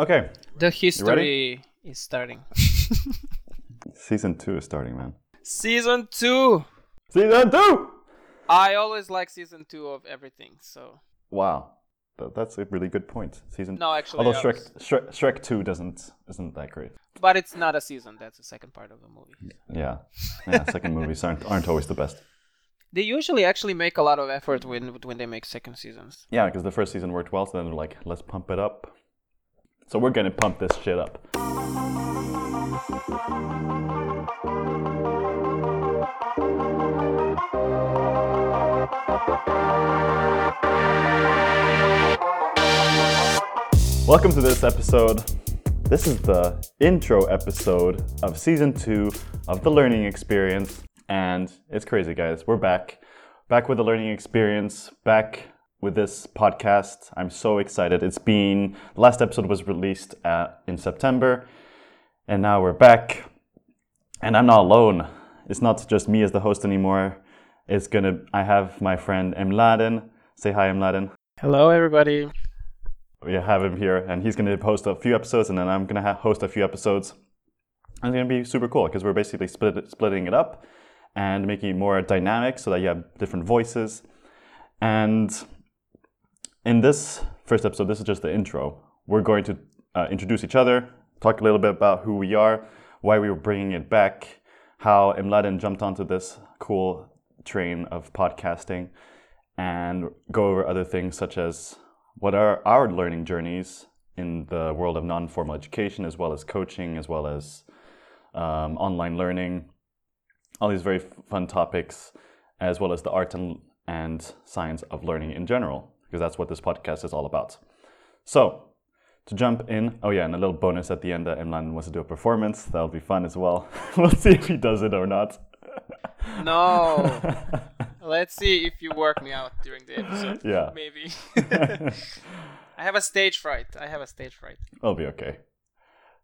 Okay. The history is starting. Season 2 is starting, man. Season 2! I always like Season 2 of everything, so... Wow. That's a really good point. No, actually... Although Shrek 2 isn't that great. But it's not a season. That's the second part of the movie. Yeah, second movies aren't always the best. They usually actually make a lot of effort when they make second seasons. Yeah, because the first season worked well, so then they're like, let's pump it up. So we're gonna pump this shit up. Welcome to this episode. This is the intro episode of Season 2 of The Learning Experience. And it's crazy, guys. We're back. Back with The Learning Experience. Back with this podcast. I'm so excited. The last episode was released in September. And now we're back. And I'm not alone. It's not just me as the host anymore. I have my friend Mladen. Say hi, Mladen. Hello, everybody. We have him here, and he's going to host a few episodes, and then I'm going to host a few episodes. And it's going to be super cool, because we're basically splitting it up and making it more dynamic so that you have different voices. And in this first episode, this is just the intro. We're going to introduce each other, talk a little bit about who we are, why we were bringing it back, how Mladen jumped onto this cool train of podcasting, and go over other things such as what are our learning journeys in the world of non-formal education, as well as coaching, as well as online learning, all these very fun topics, as well as the art and science of learning in general, because that's what this podcast is all about. So, to jump in, and a little bonus at the end that Mladen wants to do a performance. That'll be fun as well. We'll see if he does it or not. No. Let's see if you work me out during the episode. Yeah. Maybe. I have a stage fright. I'll be okay.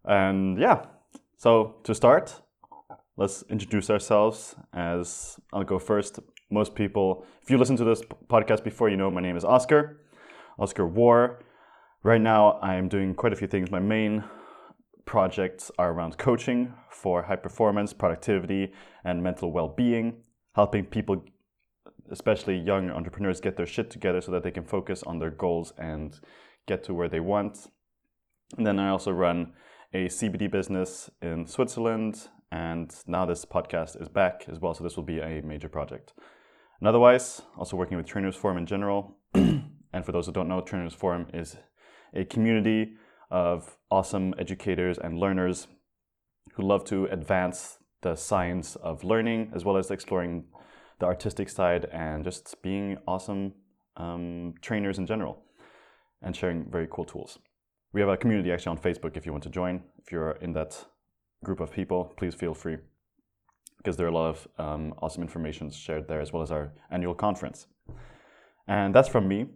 And yeah. So to start, let's introduce ourselves. As I'll go first. Most people, if you listen to this podcast before, you know my name is Oskar Woehr. Right now I'm doing quite a few things. My main projects are around coaching for high performance, productivity, and mental well-being, helping people, especially young entrepreneurs, get their shit together so that they can focus on their goals and get to where they want. And then I also run a CBD business in Switzerland, and now this podcast is back as well, so this will be a major project. And otherwise, also working with Trainers Forum in general. And for those who don't know, Trainers Forum is a community of awesome educators and learners who love to advance the science of learning, as well as exploring the artistic side and just being awesome trainers in general and sharing very cool tools. We have a community actually on Facebook if you want to join. If you're in that group of people, please feel free, because there are a lot of awesome information shared there, as well as our annual conference. And that's from me.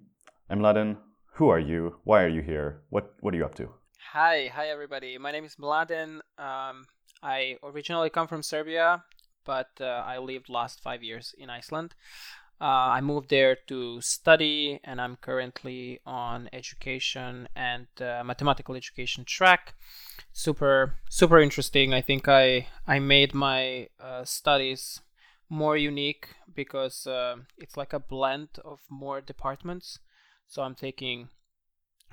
Mladen, who are you? Why are you here? What are you up to? Hi everybody. My name is Mladen. I originally come from Serbia, but I lived last 5 years in Iceland. I moved there to study, and I'm currently on education and mathematical education track. Super, super interesting. I think I made my studies more unique because it's like a blend of more departments. So I'm taking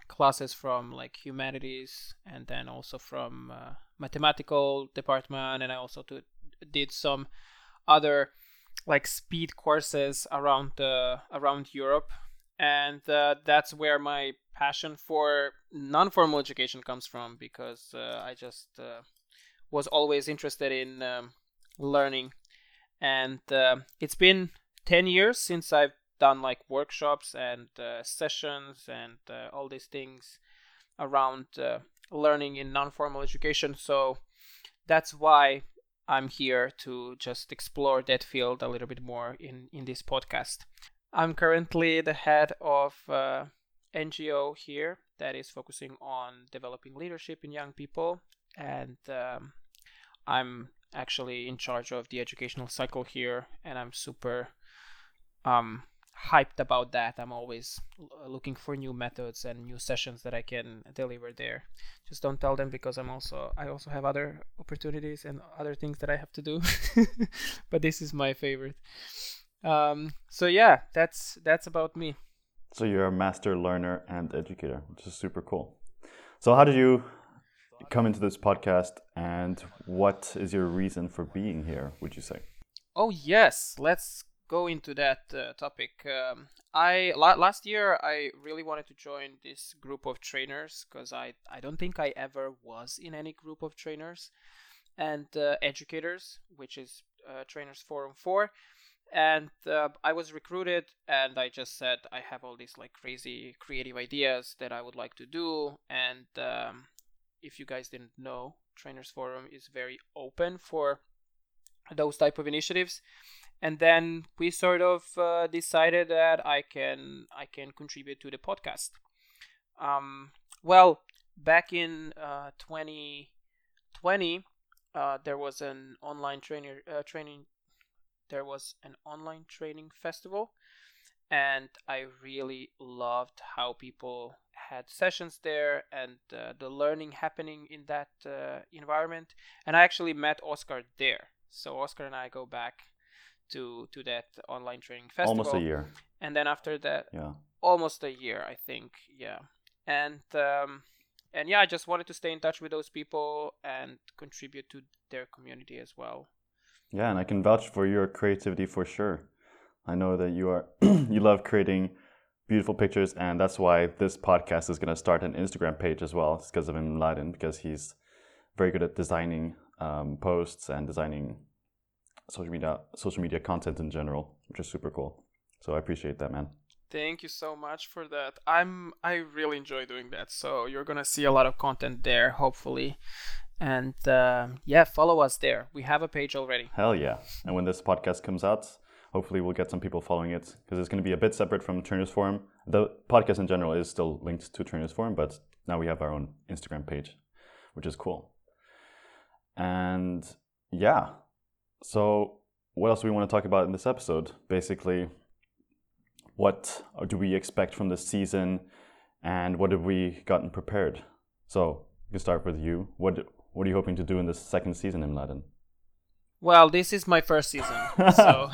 classes from like humanities, and then also from mathematical department, and I also did some other like speed courses around Europe, and that's where my passion for non-formal education comes from, because I just was always interested in learning, and it's been 10 years since I've done like workshops and sessions and all these things around learning in non-formal education. So that's why I'm here, to just explore that field a little bit more in this podcast. I'm currently the head of NGO here that is focusing on developing leadership in young people. And I'm actually in charge of the educational cycle here. And I'm super hyped about that. I'm always looking for new methods and new sessions that I can deliver there. Just don't tell them, because I also have other opportunities and other things that I have to do. But this is my favorite. So yeah, that's about me. So you're a master learner and educator, which is super cool. So how did you come into this podcast, and what is your reason for being here, would you say? Oh yes, let's go into that topic. Last year I really wanted to join this group of trainers, because I don't think I ever was in any group of trainers and educators, which is Trainers Forum 4. And I was recruited, and I just said I have all these like crazy creative ideas that I would like to do. And if you guys didn't know, Trainers Forum is very open for those type of initiatives. And then we sort of decided that I can contribute to the podcast. Well, back in 2020, there was an online training. There was an online training festival, and I really loved how people had sessions there and the learning happening in that environment. And I actually met Oskar there. So Oskar and I go back to that online training festival. Almost a year. And then after that, yeah, almost a year, I think. Yeah. And yeah, I just wanted to stay in touch with those people and contribute to their community as well. Yeah, and I can vouch for your creativity for sure. I know that you love creating beautiful pictures, and that's why this podcast is going to start an Instagram page as well. It's because of Mladen, because he's very good at designing posts and designing social media content in general, which is super cool. So I appreciate that, man. Thank you so much for that. I really enjoy doing that. So you're going to see a lot of content there, hopefully. And yeah, follow us there. We have a page already. Hell yeah. And when this podcast comes out, hopefully we'll get some people following it, because it's going to be a bit separate from Trainers Forum. The podcast in general is still linked to Trainers Forum, but now we have our own Instagram page, which is cool. And yeah, so what else do we want to talk about in this episode? Basically, what do we expect from this season, and what have we gotten prepared? So we can start with you. What are you hoping to do in this second season, Mladen? Well, this is my first season, so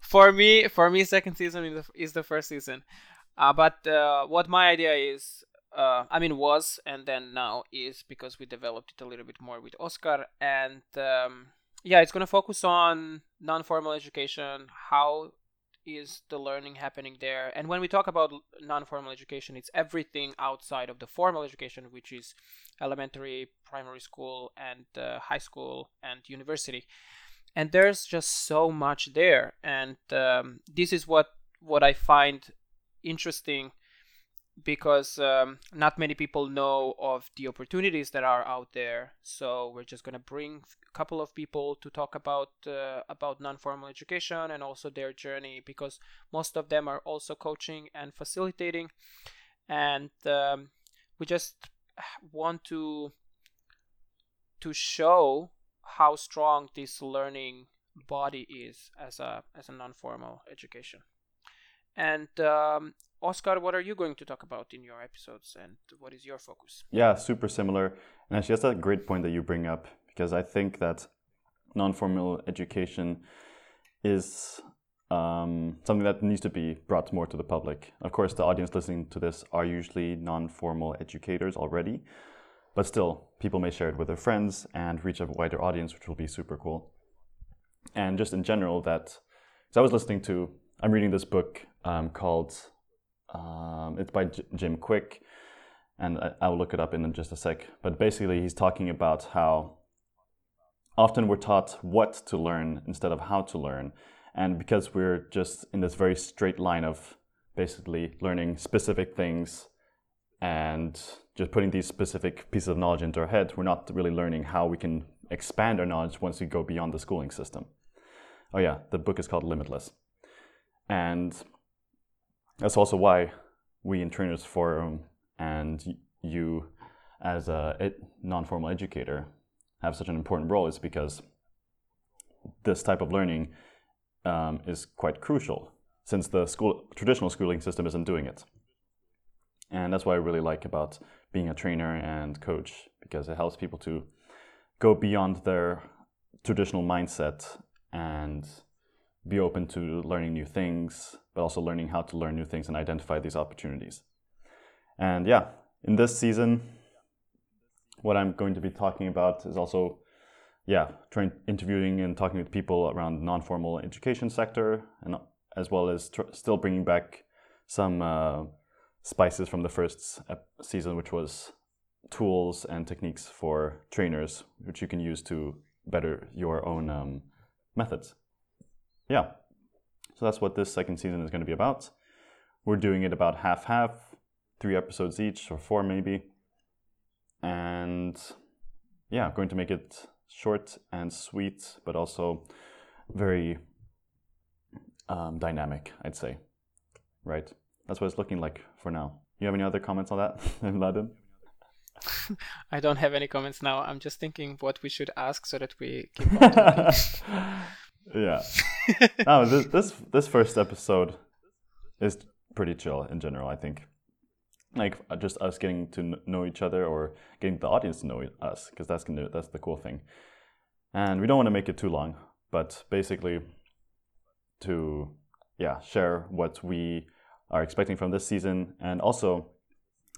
for me, second season is the first season. But what my idea is, was, and then now is, because we developed it a little bit more with Oskar, and yeah, it's going to focus on non-formal education. How is the learning happening there? And when we talk about non-formal education, it's everything outside of the formal education, which is elementary, primary school, and high school and university. And there's just so much there. And this is what I find interesting, because not many people know of the opportunities that are out there. So we're just going to bring a couple of people to talk about non-formal education and also their journey, because most of them are also coaching and facilitating. And we just want to show how strong this learning body is as a non-formal education. And Oskar, what are you going to talk about in your episodes, and what is your focus? Yeah, super similar. And actually, that's a great point that you bring up, because I think that non-formal education is something that needs to be brought more to the public. Of course, the audience listening to this are usually non-formal educators already, but still, people may share it with their friends and reach a wider audience, which will be super cool. And just in general, I'm reading this book called, it's by Jim Quick, and I'll look it up in just a sec. But basically, he's talking about how often we're taught what to learn instead of how to learn. And because we're just in this very straight line of basically learning specific things and just putting these specific pieces of knowledge into our head, we're not really learning how we can expand our knowledge once we go beyond the schooling system. Oh yeah, the book is called Limitless. And that's also why we in Trainers Forum and you as a non-formal educator have such an important role, is because this type of learning is quite crucial. since the traditional schooling system isn't doing it. And that's what I really like about being a trainer and coach, because it helps people to go beyond their traditional mindset and be open to learning new things, but also learning how to learn new things and identify these opportunities. And yeah, in this season, what I'm going to be talking about is also, interviewing and talking with people around non-formal education sector, and as well as still bringing back some spices from the first season, which was tools and techniques for trainers, which you can use to better your own methods. Yeah, so that's what this second season is going to be about. We're doing it about half-half, 3 episodes each, or 4 maybe. And yeah, I'm going to make it short and sweet, but also very dynamic, I'd say. Right? That's what it's looking like for now. You have any other comments on that, Mladen? I don't have any comments now. I'm just thinking what we should ask so that we keep on talking. Yeah. No, this first episode is pretty chill in general, I think. Like just us getting to know each other, or getting the audience to know us, because that's the cool thing. And we don't want to make it too long, but basically to share what we are expecting from this season. And also,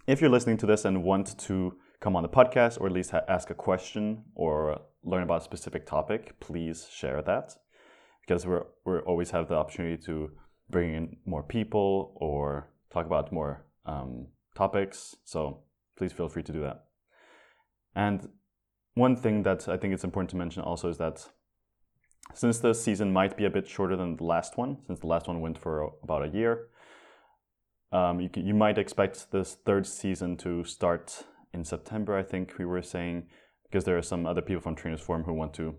if you're listening to this and want to come on the podcast, or at least ask a question or learn about a specific topic, please share that, because we always have the opportunity to bring in more people or talk about more topics. So please feel free to do that. And one thing that I think it's important to mention also is that since this season might be a bit shorter than the last one, since the last one went for about a year, you might expect this third season to start in September, I think we were saying, because there are some other people from Trainers Forum who want to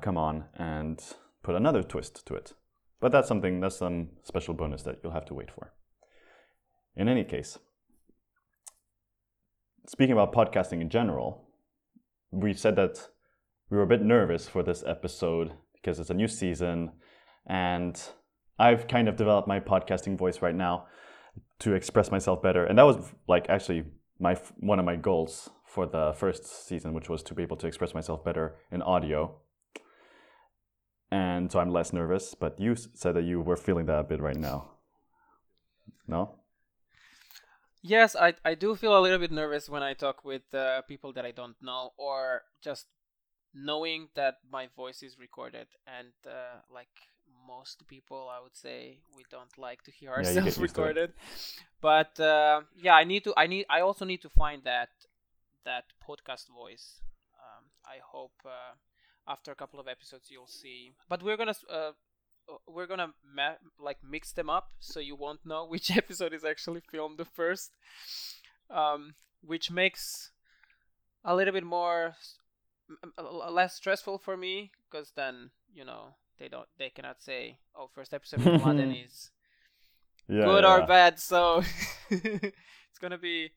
come on and put another twist to it. But that's some special bonus that you'll have to wait for. In any case, speaking about podcasting in general, we said that we were a bit nervous for this episode because it's a new season, and I've kind of developed my podcasting voice right now to express myself better. And that was actually one of my goals for the first season, which was to be able to express myself better in audio. And so I'm less nervous, but you said that you were feeling that a bit right now. No? Yes, I do feel a little bit nervous when I talk with people that I don't know, or just knowing that my voice is recorded. And most people, I would say, we don't like to hear ourselves recorded. But I also need to find that podcast voice. I hope after a couple of episodes you'll see. But we're gonna mix them up, so you won't know which episode is actually filmed the first, which makes a little bit more less stressful for me, because then they cannot say, "Oh, first episode of Mladen is good or bad." So it's gonna be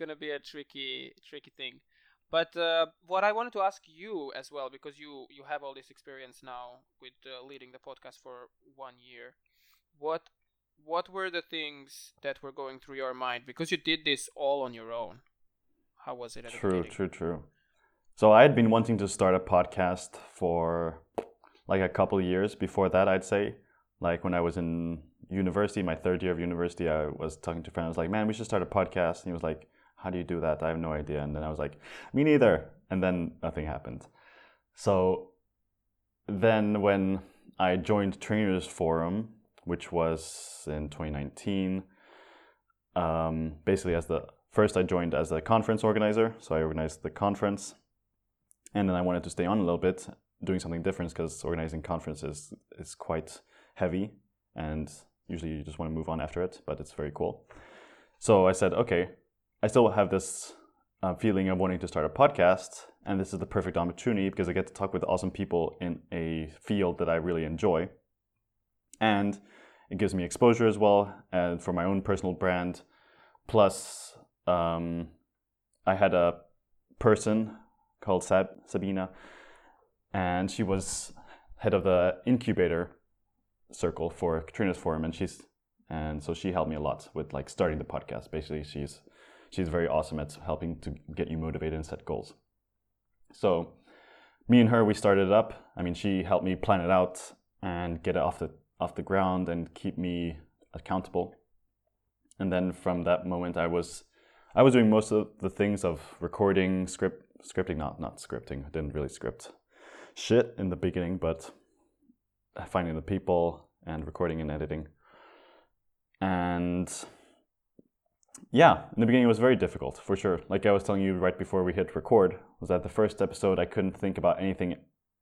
a tricky thing. But what I wanted to ask you as well, because you have all this experience now with leading the podcast for 1 year, what were the things that were going through your mind? Because you did this all on your own. How was it? True. So I had been wanting to start a podcast for a couple of years before that, I'd say. When I was in university, my third year of university, I was talking to a friend. I was like, "Man, we should start a podcast." And he was like, "How do you do that? I have no idea." And then I was like, "Me neither." And then nothing happened. So then when I joined Trainers Forum, which was in 2019, basically I joined as a conference organizer. So I organized the conference. And then I wanted to stay on a little bit, doing something different, because organizing conferences is quite heavy, and usually you just want to move on after it, but it's very cool. So I said, okay, I still have this feeling of wanting to start a podcast, and this is the perfect opportunity because I get to talk with awesome people in a field that I really enjoy, and it gives me exposure as well, and for my own personal brand. Plus, I had a person called Sabina, and she was head of the incubator circle for Trainers Forum, and so she helped me a lot with like starting the podcast. Basically, she's very awesome at helping to get you motivated and set goals. So me and her, we started it up. I mean, she helped me plan it out and get it off the ground and keep me accountable. And then from that moment, I was doing most of the things of recording, scripting. I didn't really script shit in the beginning, but finding the people and recording and editing. And yeah, in the beginning it was very difficult, for sure. Like I was telling you right before we hit record, was that the first episode I couldn't think about anything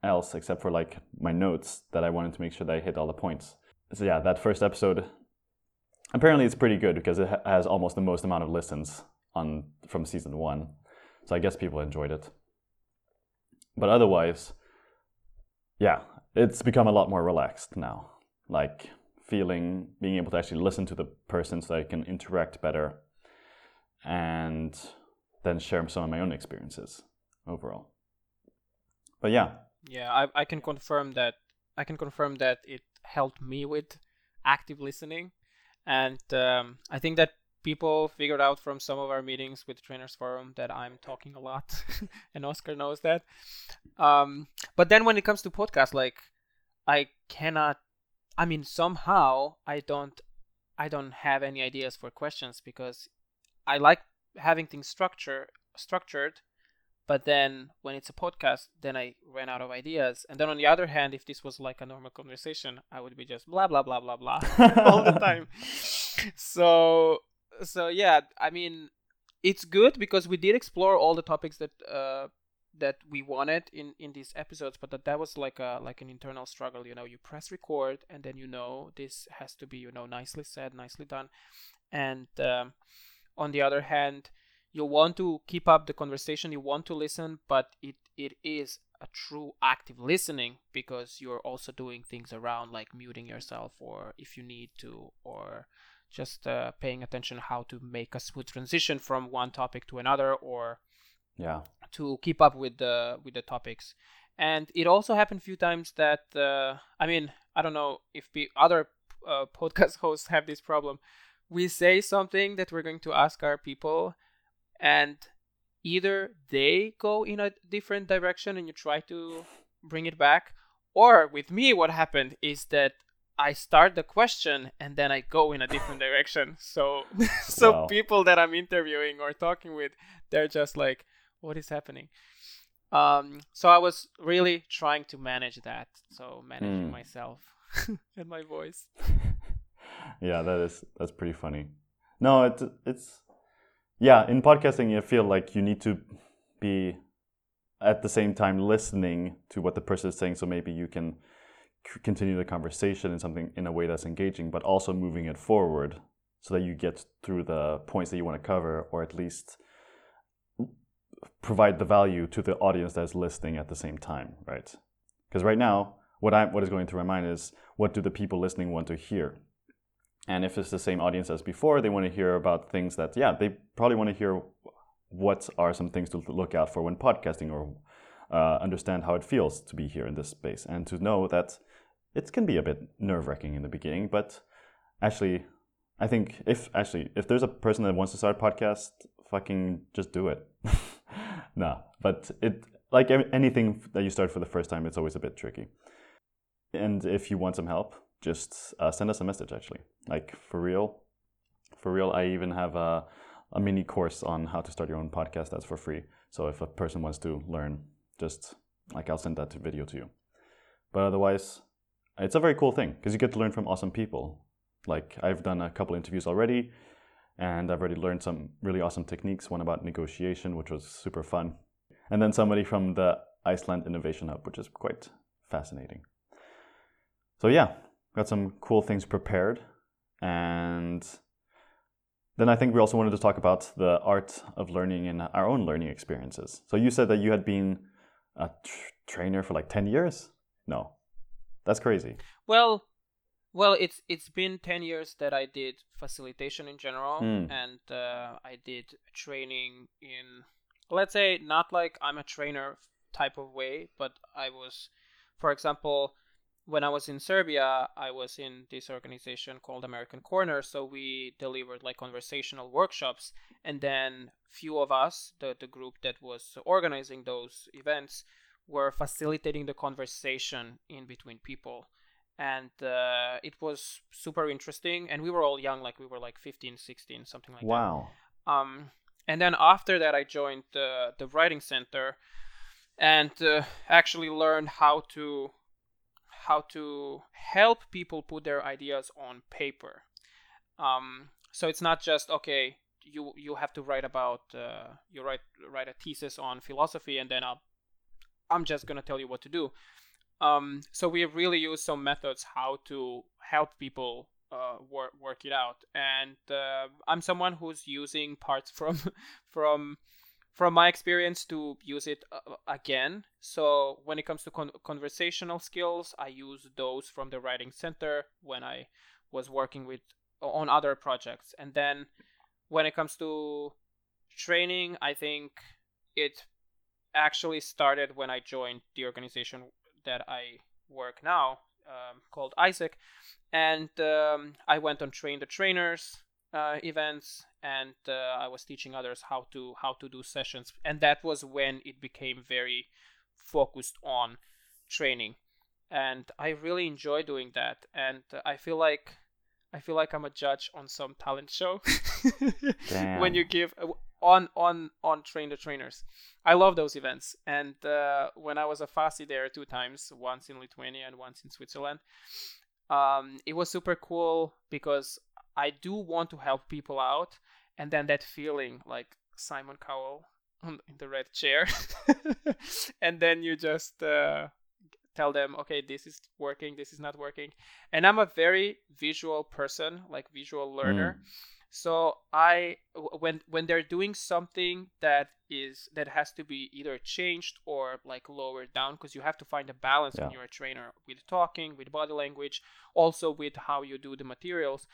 else except for like my notes that I wanted to make sure that I hit all the points. So yeah, that first episode, apparently it's pretty good because it has almost the most amount of listens from season one. So I guess people enjoyed it. But otherwise, yeah, it's become a lot more relaxed now. Like being able to actually listen to the person so I can interact better and then share some of my own experiences overall. But yeah. Yeah, I can confirm that it helped me with active listening. And I think that people figured out from some of our meetings with the Trainers Forum that I'm talking a lot and Oscar knows that. But then when it comes to podcasts, like I don't have any ideas for questions because I like having things structured, but then when it's a podcast, then I ran out of ideas. And then on the other hand, if this was like a normal conversation, I would be just blah, blah, blah, blah, blah all the time. So yeah, I mean, it's good because we did explore all the topics that we wanted in these episodes, but that was like an internal struggle. You know, you press record and then, you know, this has to be, you know, nicely said, nicely done. And on the other hand, you want to keep up the conversation, you want to listen, but it is a true active listening because you're also doing things around, like muting yourself or if you need to, or just paying attention how to make a smooth transition from one topic to another, or yeah, to keep up with the topics. And it also happened a few times that I mean, I don't know if the other podcast hosts have this problem. We say something that we're going to ask our people, and either they go in a different direction and you try to bring it back, or with me what happened is that I start the question and then I go in a different direction. So wow. People that I'm interviewing or talking with, they're just like, what is happening? So I was really trying to manage that. So managing myself and my voice. Yeah, that's pretty funny. No, it's yeah, in podcasting, I feel like you need to be at the same time listening to what the person is saying. So maybe you can continue the conversation in something in a way that's engaging, but also moving it forward so that you get through the points that you want to cover, or at least provide the value to the audience that's listening at the same time, right? Because right now, what is going through my mind is, what do the people listening want to hear? And if it's the same audience as before, they want to hear about things that, yeah, they probably want to hear what are some things to look out for when podcasting, or understand how it feels to be here in this space, and to know that it can be a bit nerve-wracking in the beginning. But actually, I think if there's a person that wants to start a podcast, fucking just do it. Nah, but it, like anything that you start for the first time, it's always a bit tricky. And if you want some help, just send us a message, actually. Like, for real, I even have a mini course on how to start your own podcast that's for free. So if a person wants to learn, just like, I'll send that video to you. But otherwise, it's a very cool thing because you get to learn from awesome people. Like, I've done a couple interviews already, and I've already learned some really awesome techniques. One about negotiation, which was super fun. And then somebody from the Iceland Innovation Hub, which is quite fascinating. So yeah, got some cool things prepared. And then I think we also wanted to talk about the art of learning and our own learning experiences. So you said that you had been a trainer for like 10 years? No. That's crazy. Well, it's been 10 years that I did facilitation in general, and I did training in, let's say, not like I'm a trainer type of way, but I was, for example, when I was in Serbia, I was in this organization called American Corner. So we delivered like conversational workshops, and then few of us, the group that was organizing those events, were facilitating the conversation in between people. And it was super interesting. And we were all young, like we were like 15, 16, something like wow. that. Wow. And then after that, I joined the writing center and actually learned how to help people put their ideas on paper. So it's not just, okay, you have to write about, you write a thesis on philosophy, and then I'm just going to tell you what to do. So we really use some methods how to help people work it out. And I'm someone who's using parts from my experience to use it again. So when it comes to conversational skills, I use those from the writing center when I was working on other projects. And then when it comes to training, I think it actually started when I joined the organization that I work now, called Isaac, and I went on Train the Trainers events, and I was teaching others how to do sessions, and that was when it became very focused on training, and I really enjoy doing that, and I feel like I'm a judge on some talent show when you give on Train the Trainers. I love those events. And when I was a FASI there 2 times, once in Lithuania and once in Switzerland, it was super cool because I do want to help people out. And then that feeling like Simon Cowell in the red chair. And then you just tell them, okay, this is working, this is not working. And I'm a very visual person, like visual learner. Mm. So when they're doing something that has to be either changed or like lowered down, because you have to find a balance when you're a trainer, with talking, with body language, also with how you do the materials.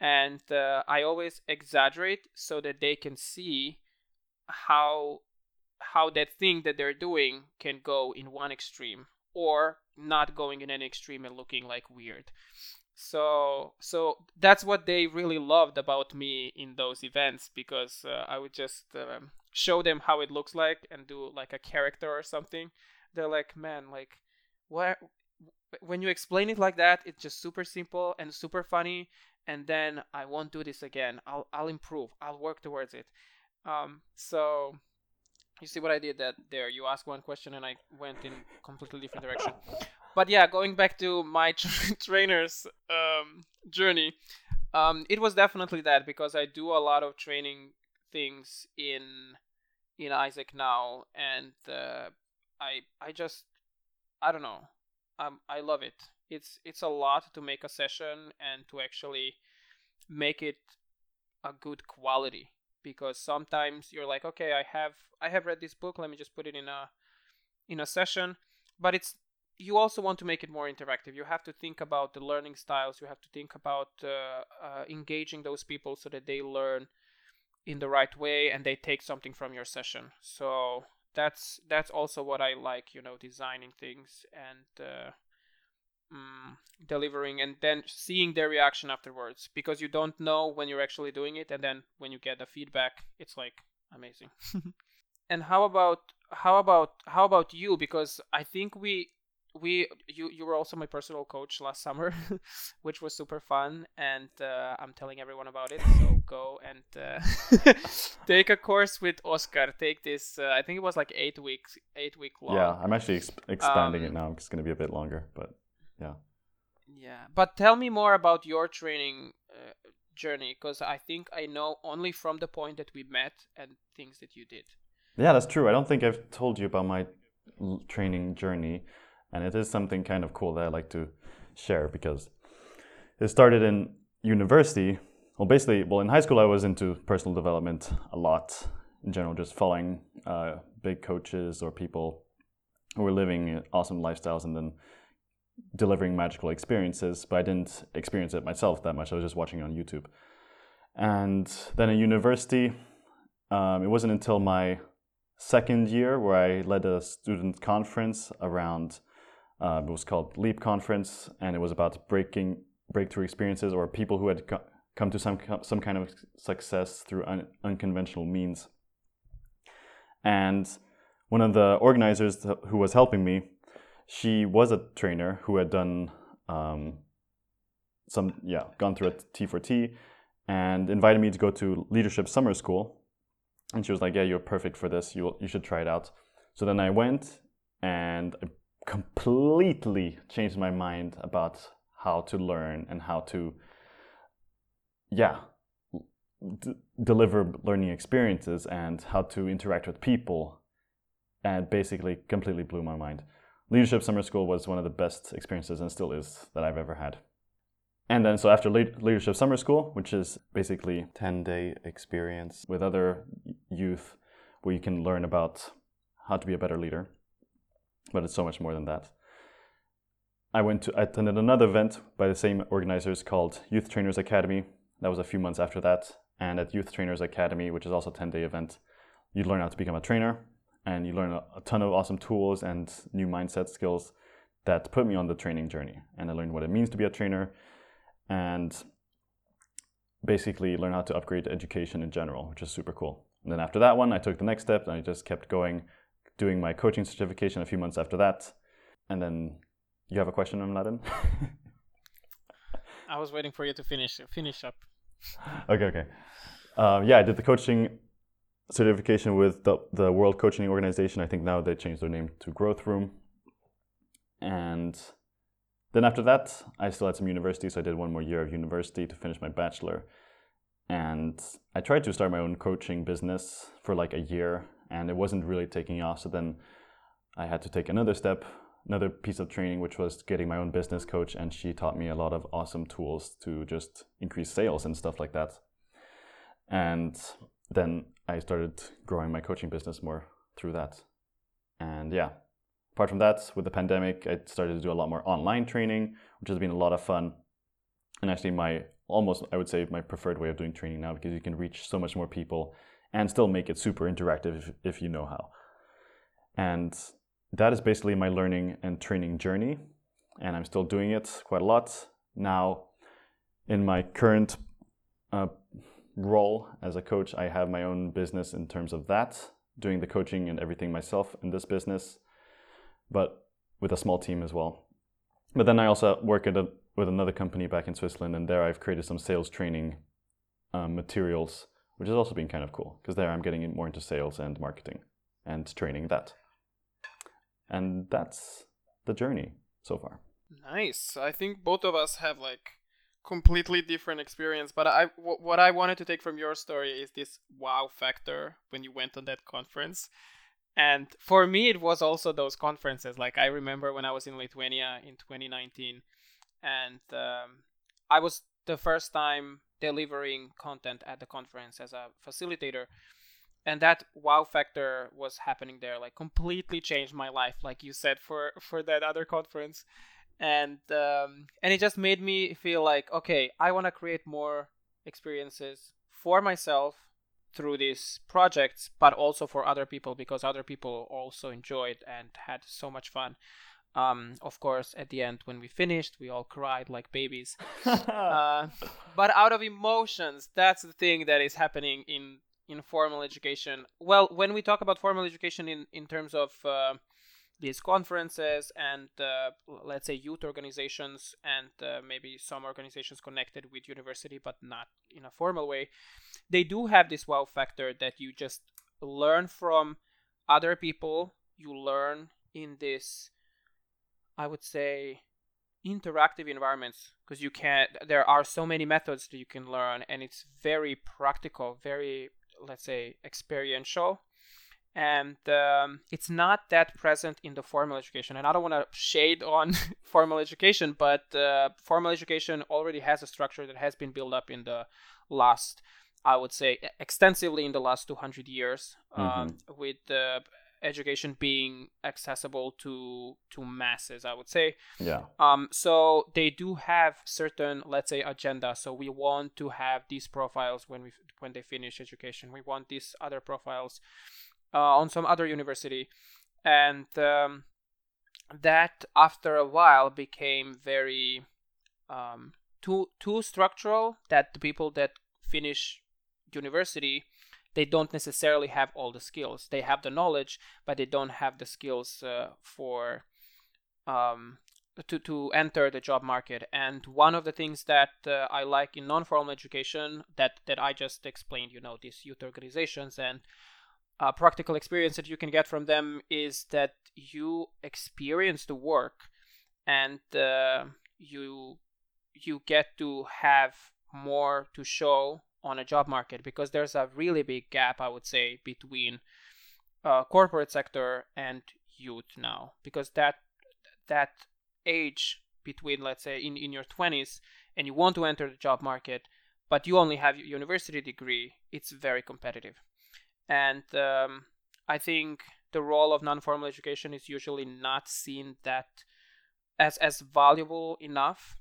And I always exaggerate so that they can see how that thing that they're doing can go in one extreme or not going in an extreme and looking like weird. So that's what they really loved about me in those events, because I would just show them how it looks like and do like a character or something. They're like, man, like what? When you explain it like that, it's just super simple and super funny. And then I won't do this again. I'll improve. I'll work towards it. So you see what I did that there? You asked one question and I went in completely different direction. But yeah, going back to my trainer's journey, it was definitely that, because I do a lot of training things in Isaac now, and I don't know, I love it. It's a lot to make a session and to actually make it a good quality, because sometimes you're like, okay, I have read this book, let me just put it in a session, but it's. You also want to make it more interactive. You have to think about the learning styles. You have to think about engaging those people so that they learn in the right way and they take something from your session. So that's also what I like, you know, designing things and delivering, and then seeing their reaction afterwards, because you don't know when you're actually doing it. And then when you get the feedback, it's like amazing. And how about you? Because I think you were also my personal coach last summer, which was super fun, and I'm telling everyone about it, so go and take a course with Oskar. Take this I think it was like 8 week long. Yeah, I'm actually expanding it now. It's going to be a bit longer, but yeah. But tell me more about your training journey, because I think I know only from the point that we met and things that you did. Yeah, that's true. I don't think I've told you about my training journey, and it is something kind of cool that I like to share, because it started in university. Well, in high school I was into personal development a lot in general, just following big coaches or people who were living awesome lifestyles and then delivering magical experiences, but I didn't experience it myself that much. I was just watching it on YouTube. And then in university, it wasn't until my second year where I led a student conference around It was called Leap Conference, and it was about breakthrough experiences or people who had come to some kind of success through unconventional means. And one of the organizers who was helping me, she was a trainer who had done gone through a T4T, and invited me to go to Leadership Summer School. And she was like, "Yeah, you're perfect for this. You should try it out." So then I went, and I completely changed my mind about how to learn and how to deliver learning experiences and how to interact with people, and basically completely blew my mind. Leadership Summer School was one of the best experiences, and still is, that I've ever had. And then so after Leadership Summer School, which is basically 10-day experience with other youth where you can learn about how to be a better leader, but it's so much more than that. I attended another event by the same organizers called Youth Trainers Academy. That was a few months after that. And at Youth Trainers Academy, which is also a 10-day event, you learn how to become a trainer, and you learn a ton of awesome tools and new mindset skills that put me on the training journey. And I learned what it means to be a trainer, and basically learn how to upgrade education in general, which is super cool. And then after that one, I took the next step, and I just kept going, doing my coaching certification a few months after that. And then, you have a question, Mladen? I was waiting for you to finish up. Okay. I did the coaching certification with the World Coaching Organization. I think now they changed their name to Growth Room. And then after that, I still had some university, so I did one more year of university to finish my bachelor. And I tried to start my own coaching business for like a year, and it wasn't really taking off. So then I had to take another step, another piece of training, which was getting my own business coach, and she taught me a lot of awesome tools to just increase sales and stuff like that. And then I started growing my coaching business more through that. And apart from that, with the pandemic, I started to do a lot more online training, which has been a lot of fun. And actually I would say my preferred way of doing training now, because you can reach so much more people and still make it super interactive if you know how. And that is basically my learning and training journey, and I'm still doing it quite a lot. Now, in my current role as a coach, I have my own business in terms of that, doing the coaching and everything myself in this business, but with a small team as well. But then I also work with another company back in Switzerland, and there I've created some sales training materials, which has also been kind of cool, because there I'm getting more into sales and marketing and training that. And that's the journey so far. Nice. I think both of us have like completely different experience, but what I wanted to take from your story is this wow factor when you went on that conference. And for me, it was also those conferences. Like I remember when I was in Lithuania in 2019, and I was the first time delivering content at the conference as a facilitator. And that wow factor was happening there, like completely changed my life, like you said, for that other conference. And it just made me feel like, okay, I want to create more experiences for myself through these projects, but also for other people, because other people also enjoyed and had so much fun. Of course, at the end, when we finished, we all cried like babies. But out of emotions, that's the thing that is happening in formal education. Well, when we talk about formal education in terms of these conferences and let's say youth organizations and maybe some organizations connected with university, but not in a formal way, they do have this wow factor that you just learn from other people. You learn in this, I would say, interactive environments, because there are so many methods that you can learn, and it's very practical, very, let's say, experiential, and it's not that present in the formal education. And I don't want to shade on formal education, but formal education already has a structure that has been built up in the last, I would say, extensively in the last 200 years, with education being accessible to masses, I would say. Yeah. So they do have certain, let's say, agenda. So we want to have these profiles when they finish education. We want these other profiles on some other university, and that after a while became very too structural, that the people that finish university, they don't necessarily have all the skills. They have the knowledge, but they don't have the skills for to enter the job market. And one of the things that I like in non-formal education that I just explained, you know, these youth organizations and practical experience that you can get from them, is that you experience the work, and you get to have more to show on a job market, because there's a really big gap, I would say, between corporate sector and youth now, because that age between, let's say, in your 20s and you want to enter the job market, but you only have your university degree, it's very competitive. And I think the role of non-formal education is usually not seen that as valuable enough.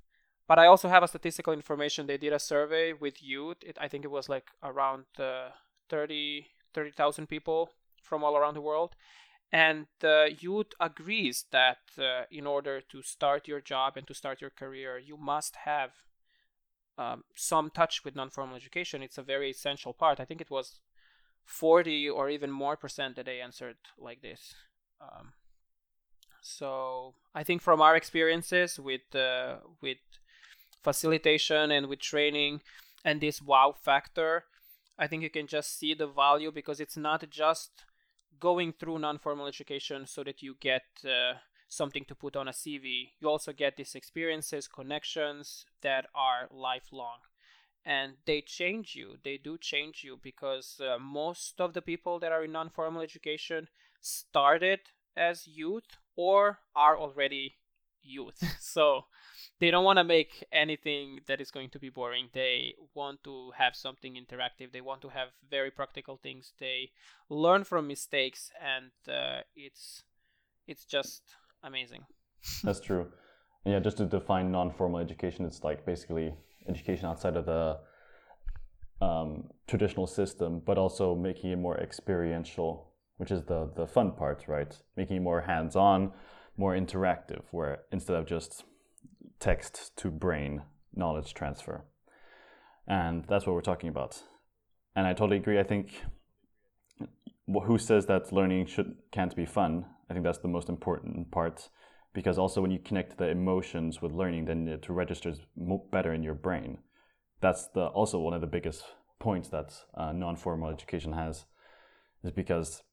But I also have a statistical information. They did a survey with youth. I think it was like around 30,000 people from all around the world. And youth agrees that in order to start your job and to start your career, you must have some touch with non-formal education. It's a very essential part. I think it was 40 or even more % that they answered like this. So I think from our experiences with facilitation and with training and this wow factor, I think you can just see the value, because it's not just going through non-formal education so that you get something to put on a CV. You also get these experiences, connections that are lifelong, and they change you. They do change you, because most of the people that are in non-formal education started as youth or are already youth. So they don't want to make anything that is going to be boring. They want to have something interactive. They want to have very practical things. They learn from mistakes, and it's just amazing. That's true. And yeah, just to define non-formal education, it's like basically education outside of the traditional system, but also making it more experiential, which is the fun part, right? Making it more hands-on, more interactive, where instead of just text to brain knowledge transfer. And that's what we're talking about. And I totally agree. I think who says that learning can't be fun? I think that's the most important part, because also when you connect the emotions with learning, then it registers better in your brain. That's also one of the biggest points that non-formal education has, is because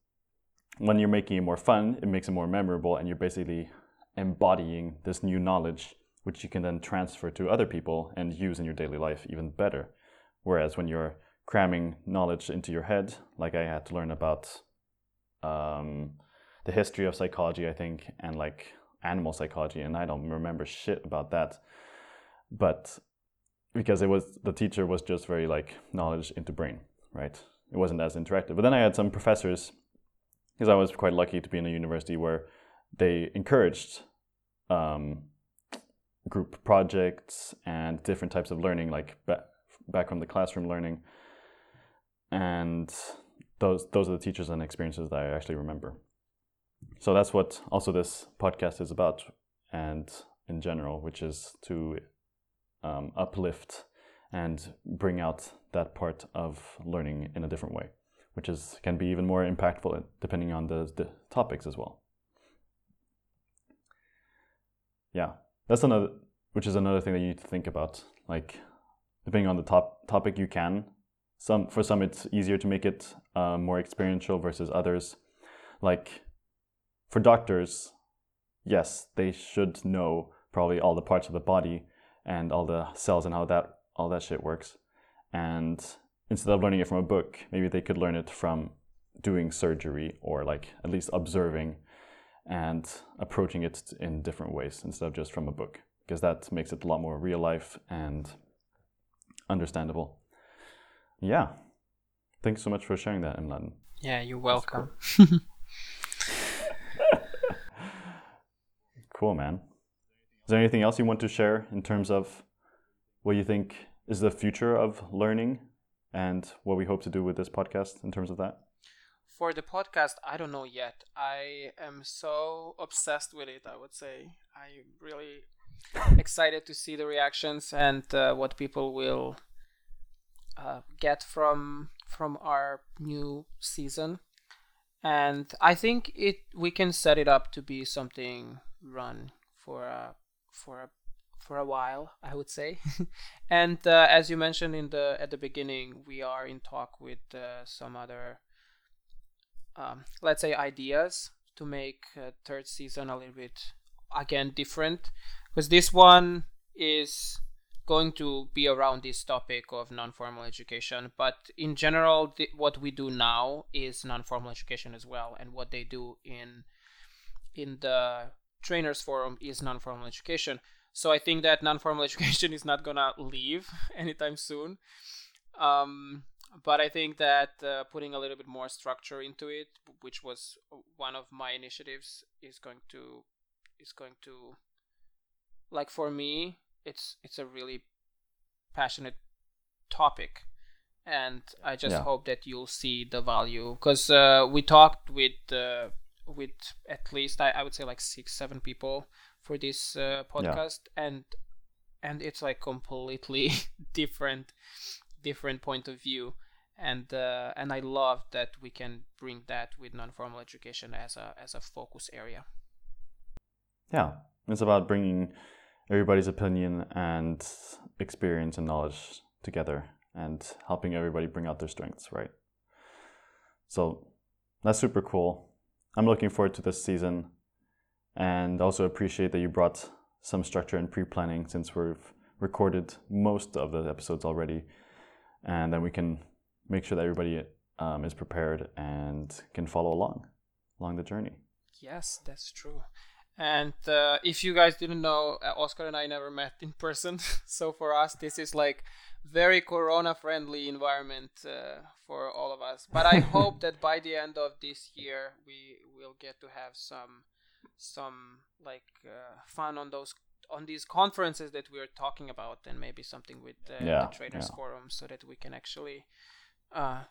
when you're making it more fun, it makes it more memorable, and you're basically embodying this new knowledge, which you can then transfer to other people and use in your daily life even better. Whereas when you're cramming knowledge into your head, like I had to learn about the history of psychology, I think, and like animal psychology, and I don't remember shit about that. But because the teacher was just very like knowledge into brain, right? It wasn't as interactive. But then I had some professors, because I was quite lucky to be in a university where they encouraged group projects and different types of learning, like back from the classroom learning. And those are the teachers and experiences that I actually remember. So that's what also this podcast is about, and in general, which is to uplift and bring out that part of learning in a different way, which can be even more impactful depending on the topics as well. Yeah, that's another thing that you need to think about. Like, depending on the topic, you can. For some, it's easier to make it more experiential versus others. Like, for doctors, yes, they should know probably all the parts of the body and all the cells and how that all that shit works. And instead of learning it from a book, maybe they could learn it from doing surgery, or like at least observing and approaching it in different ways instead of just from a book, because that makes it a lot more real life and understandable. Yeah. Thanks so much for sharing that, Mladen. Yeah, you're welcome. That's cool. Cool, man. Is there anything else you want to share in terms of what you think is the future of learning and what we hope to do with this podcast in terms of that? For the podcast, I don't know yet. I am so obsessed with it, I would say. I'm really excited to see the reactions and what people will get from our new season. And I think we can set it up to be something run for a while, I would say. And as you mentioned at the beginning, we are in talk with some other let's say ideas to make third season a little bit again different, because this one is going to be around this topic of non-formal education, but in general what we do now is non-formal education as well, and what they do in the Trainers Forum is non-formal education. So I think that non-formal education is not gonna leave anytime soon. But I think that putting a little bit more structure into it, which was one of my initiatives, is going to like, for me, it's a really passionate topic, and I just hope that you'll see the value, because we talked with at least I would say like 6-7 people for this podcast, and it's like completely different point of view, and I love that we can bring that with non-formal education as a focus area. Yeah, it's about bringing everybody's opinion and experience and knowledge together and helping everybody bring out their strengths, right? So that's super cool. I'm looking forward to this season, and also appreciate that you brought some structure and pre-planning, since we've recorded most of the episodes already. And then we can make sure that everybody is prepared and can follow along the journey. Yes, that's true. And if you guys didn't know, Oscar and I never met in person. So for us, this is like very corona-friendly environment for all of us. But I hope that by the end of this year, we will get to have some like fun on these conferences that we're talking about, and maybe something with the Trainers Forum, so that we can actually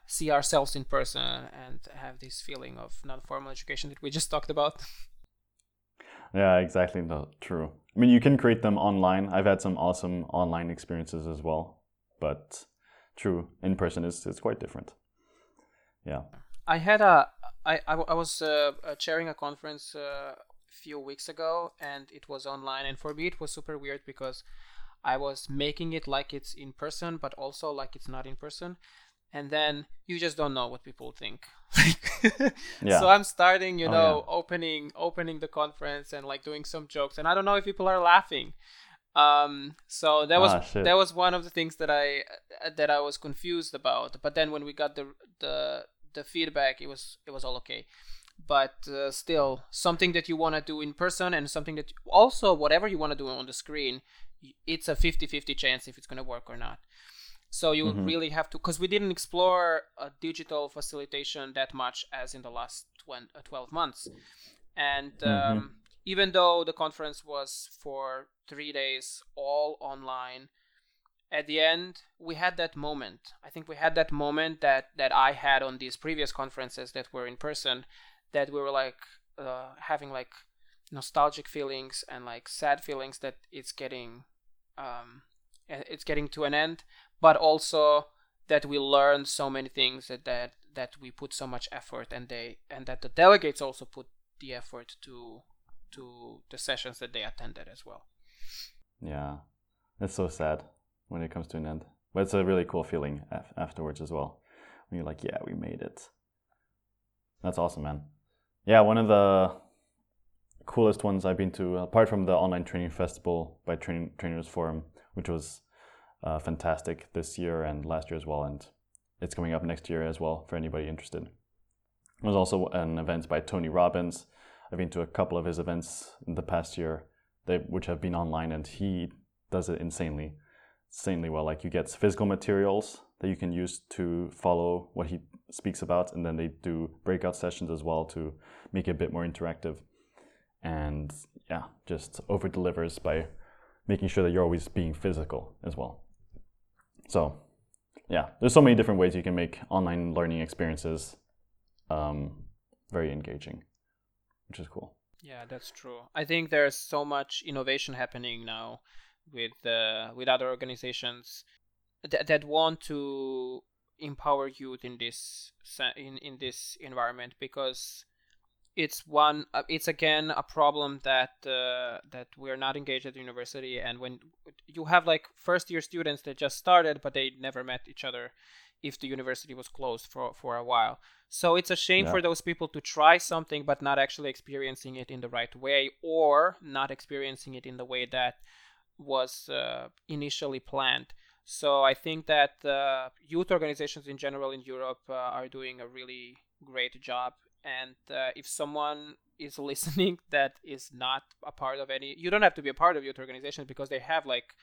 see ourselves in person and have this feeling of non-formal education that we just talked about. Yeah, exactly. No, true. I mean, you can create them online. I've had some awesome online experiences as well, but true, in person is quite different. Yeah. I had I was chairing a conference few weeks ago, and it was online, and for me it was super weird, because I was making it like it's in person, but also like it's not in person, and then you just don't know what people think. So I'm starting opening the conference and like doing some jokes, and I don't know if people are laughing, so that was one of the things that I was confused about. But then when we got the feedback, it was all okay. But still, something that you want to do in person, and something that also whatever you want to do on the screen, it's a 50-50 chance if it's going to work or not. So you really have to, because we didn't explore digital facilitation that much as in the last 12 months. And even though the conference was for 3 days, all online, at the end, we had that moment. I think we had that moment that I had on these previous conferences that were in person, that we were like having like nostalgic feelings and like sad feelings that it's getting to an end, but also that we learned so many things that we put so much effort, and that the delegates also put the effort to the sessions that they attended as well. Yeah, it's so sad when it comes to an end, but it's a really cool feeling afterwards as well, when you're like, yeah, we made it. That's awesome, man. Yeah, one of the coolest ones I've been to, apart from the online training festival by Trainers Forum, which was fantastic this year and last year as well, and it's coming up next year as well for anybody interested. There's also an event by Tony Robbins. I've been to a couple of his events in the past year, which have been online, and he does it insanely well. Like, you get physical materials that you can use to follow what he speaks about, and then they do breakout sessions as well to make it a bit more interactive, and just over delivers by making sure that you're always being physical as well. So there's so many different ways you can make online learning experiences very engaging, which is cool. Yeah, that's true. I think there's so much innovation happening now with other organizations that want to empower youth in this environment, because it's again a problem that we're not engaged at university. And when you have like first year students that just started, but they never met each other if the university was closed for a while. So it's a shame for those people to try something, but not actually experiencing it in the right way, or not experiencing it in the way that was initially planned. So I think that youth organizations in general in Europe are doing a really great job. And if someone is listening that is not a part of any, you don't have to be a part of youth organizations, because they have like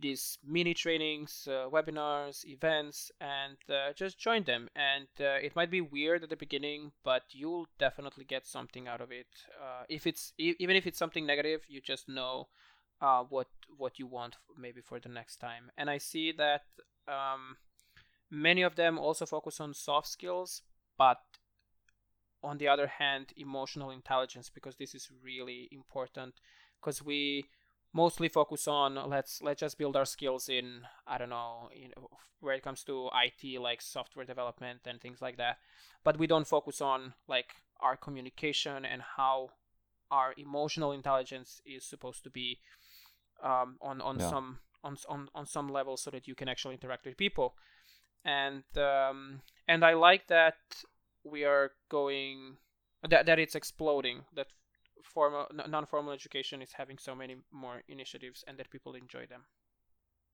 these mini trainings, webinars, events, and just join them. And it might be weird at the beginning, but you'll definitely get something out of it. Even if it's something negative, you just know what you want maybe for the next time. And I see that many of them also focus on soft skills, but on the other hand, emotional intelligence, because this is really important, because we mostly focus on let's just build our skills in, I don't know, where it comes to IT, like software development and things like that. But we don't focus on like our communication and how our emotional intelligence is supposed to be on some level, so that you can actually interact with people. And I like that we are going that it's exploding, that formal non-formal education is having so many more initiatives, and that people enjoy them.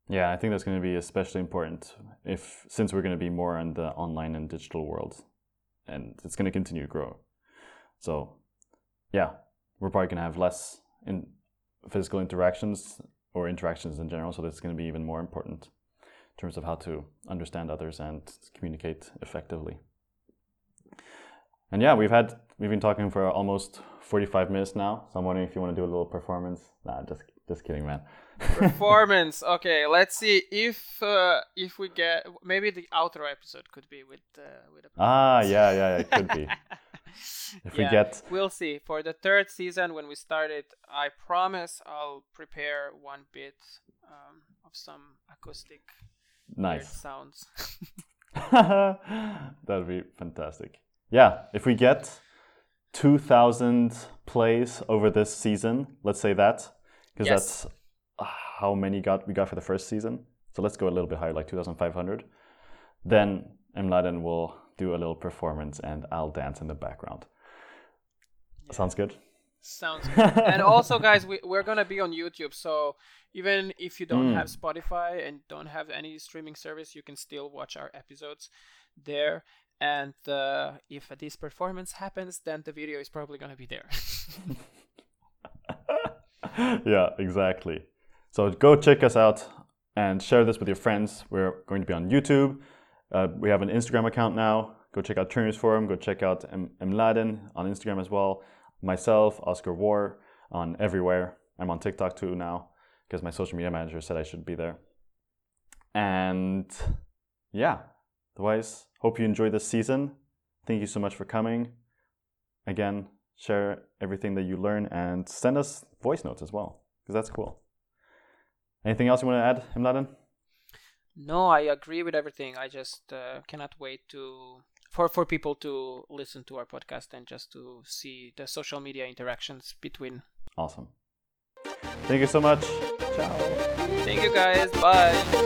Yeah, I think that's going to be especially important since we're going to be more in the online and digital world, and it's going to continue to grow. So yeah, we're probably going to have less in physical interactions or interactions in general, so that's going to be even more important in terms of how to understand others and communicate effectively. And yeah, we've been talking for almost 45 minutes now. So I'm wondering if you want to do a little performance. Nah, just kidding, man. Performance. Okay, let's see if we get, maybe the outro episode could be with a performance. Yeah, it could be. We'll see. For the third season, when we start it, I promise I'll prepare one bit of some acoustic weird sounds. That'd be fantastic. Yeah, if we get 2,000 plays over this season, let's say that, because that's how many we got for the first season. So let's go a little bit higher, like 2,500. Then Mladen will do a little performance, and I'll dance in the background. Yeah. Sounds good? Sounds good. And also, guys, we're going to be on YouTube. So even if you don't have Spotify and don't have any streaming service, you can still watch our episodes there. And if this performance happens, then the video is probably going to be there. Yeah, exactly. So go check us out and share this with your friends. We're going to be on YouTube. We have an Instagram account now. Go check out Trainers Forum. Go check out Mladen on Instagram as well. Myself, Oskar Woehr, on everywhere. I'm on TikTok too now, because my social media manager said I should be there. And yeah, otherwise, hope you enjoy this season. Thank you so much for coming. Again, share everything that you learn and send us voice notes as well, because that's cool. Anything else you want to add, Mladen? No, I agree with everything. I just cannot wait for people to listen to our podcast and just to see the social media interactions between. Awesome. Thank you so much. Ciao. Thank you, guys. Bye.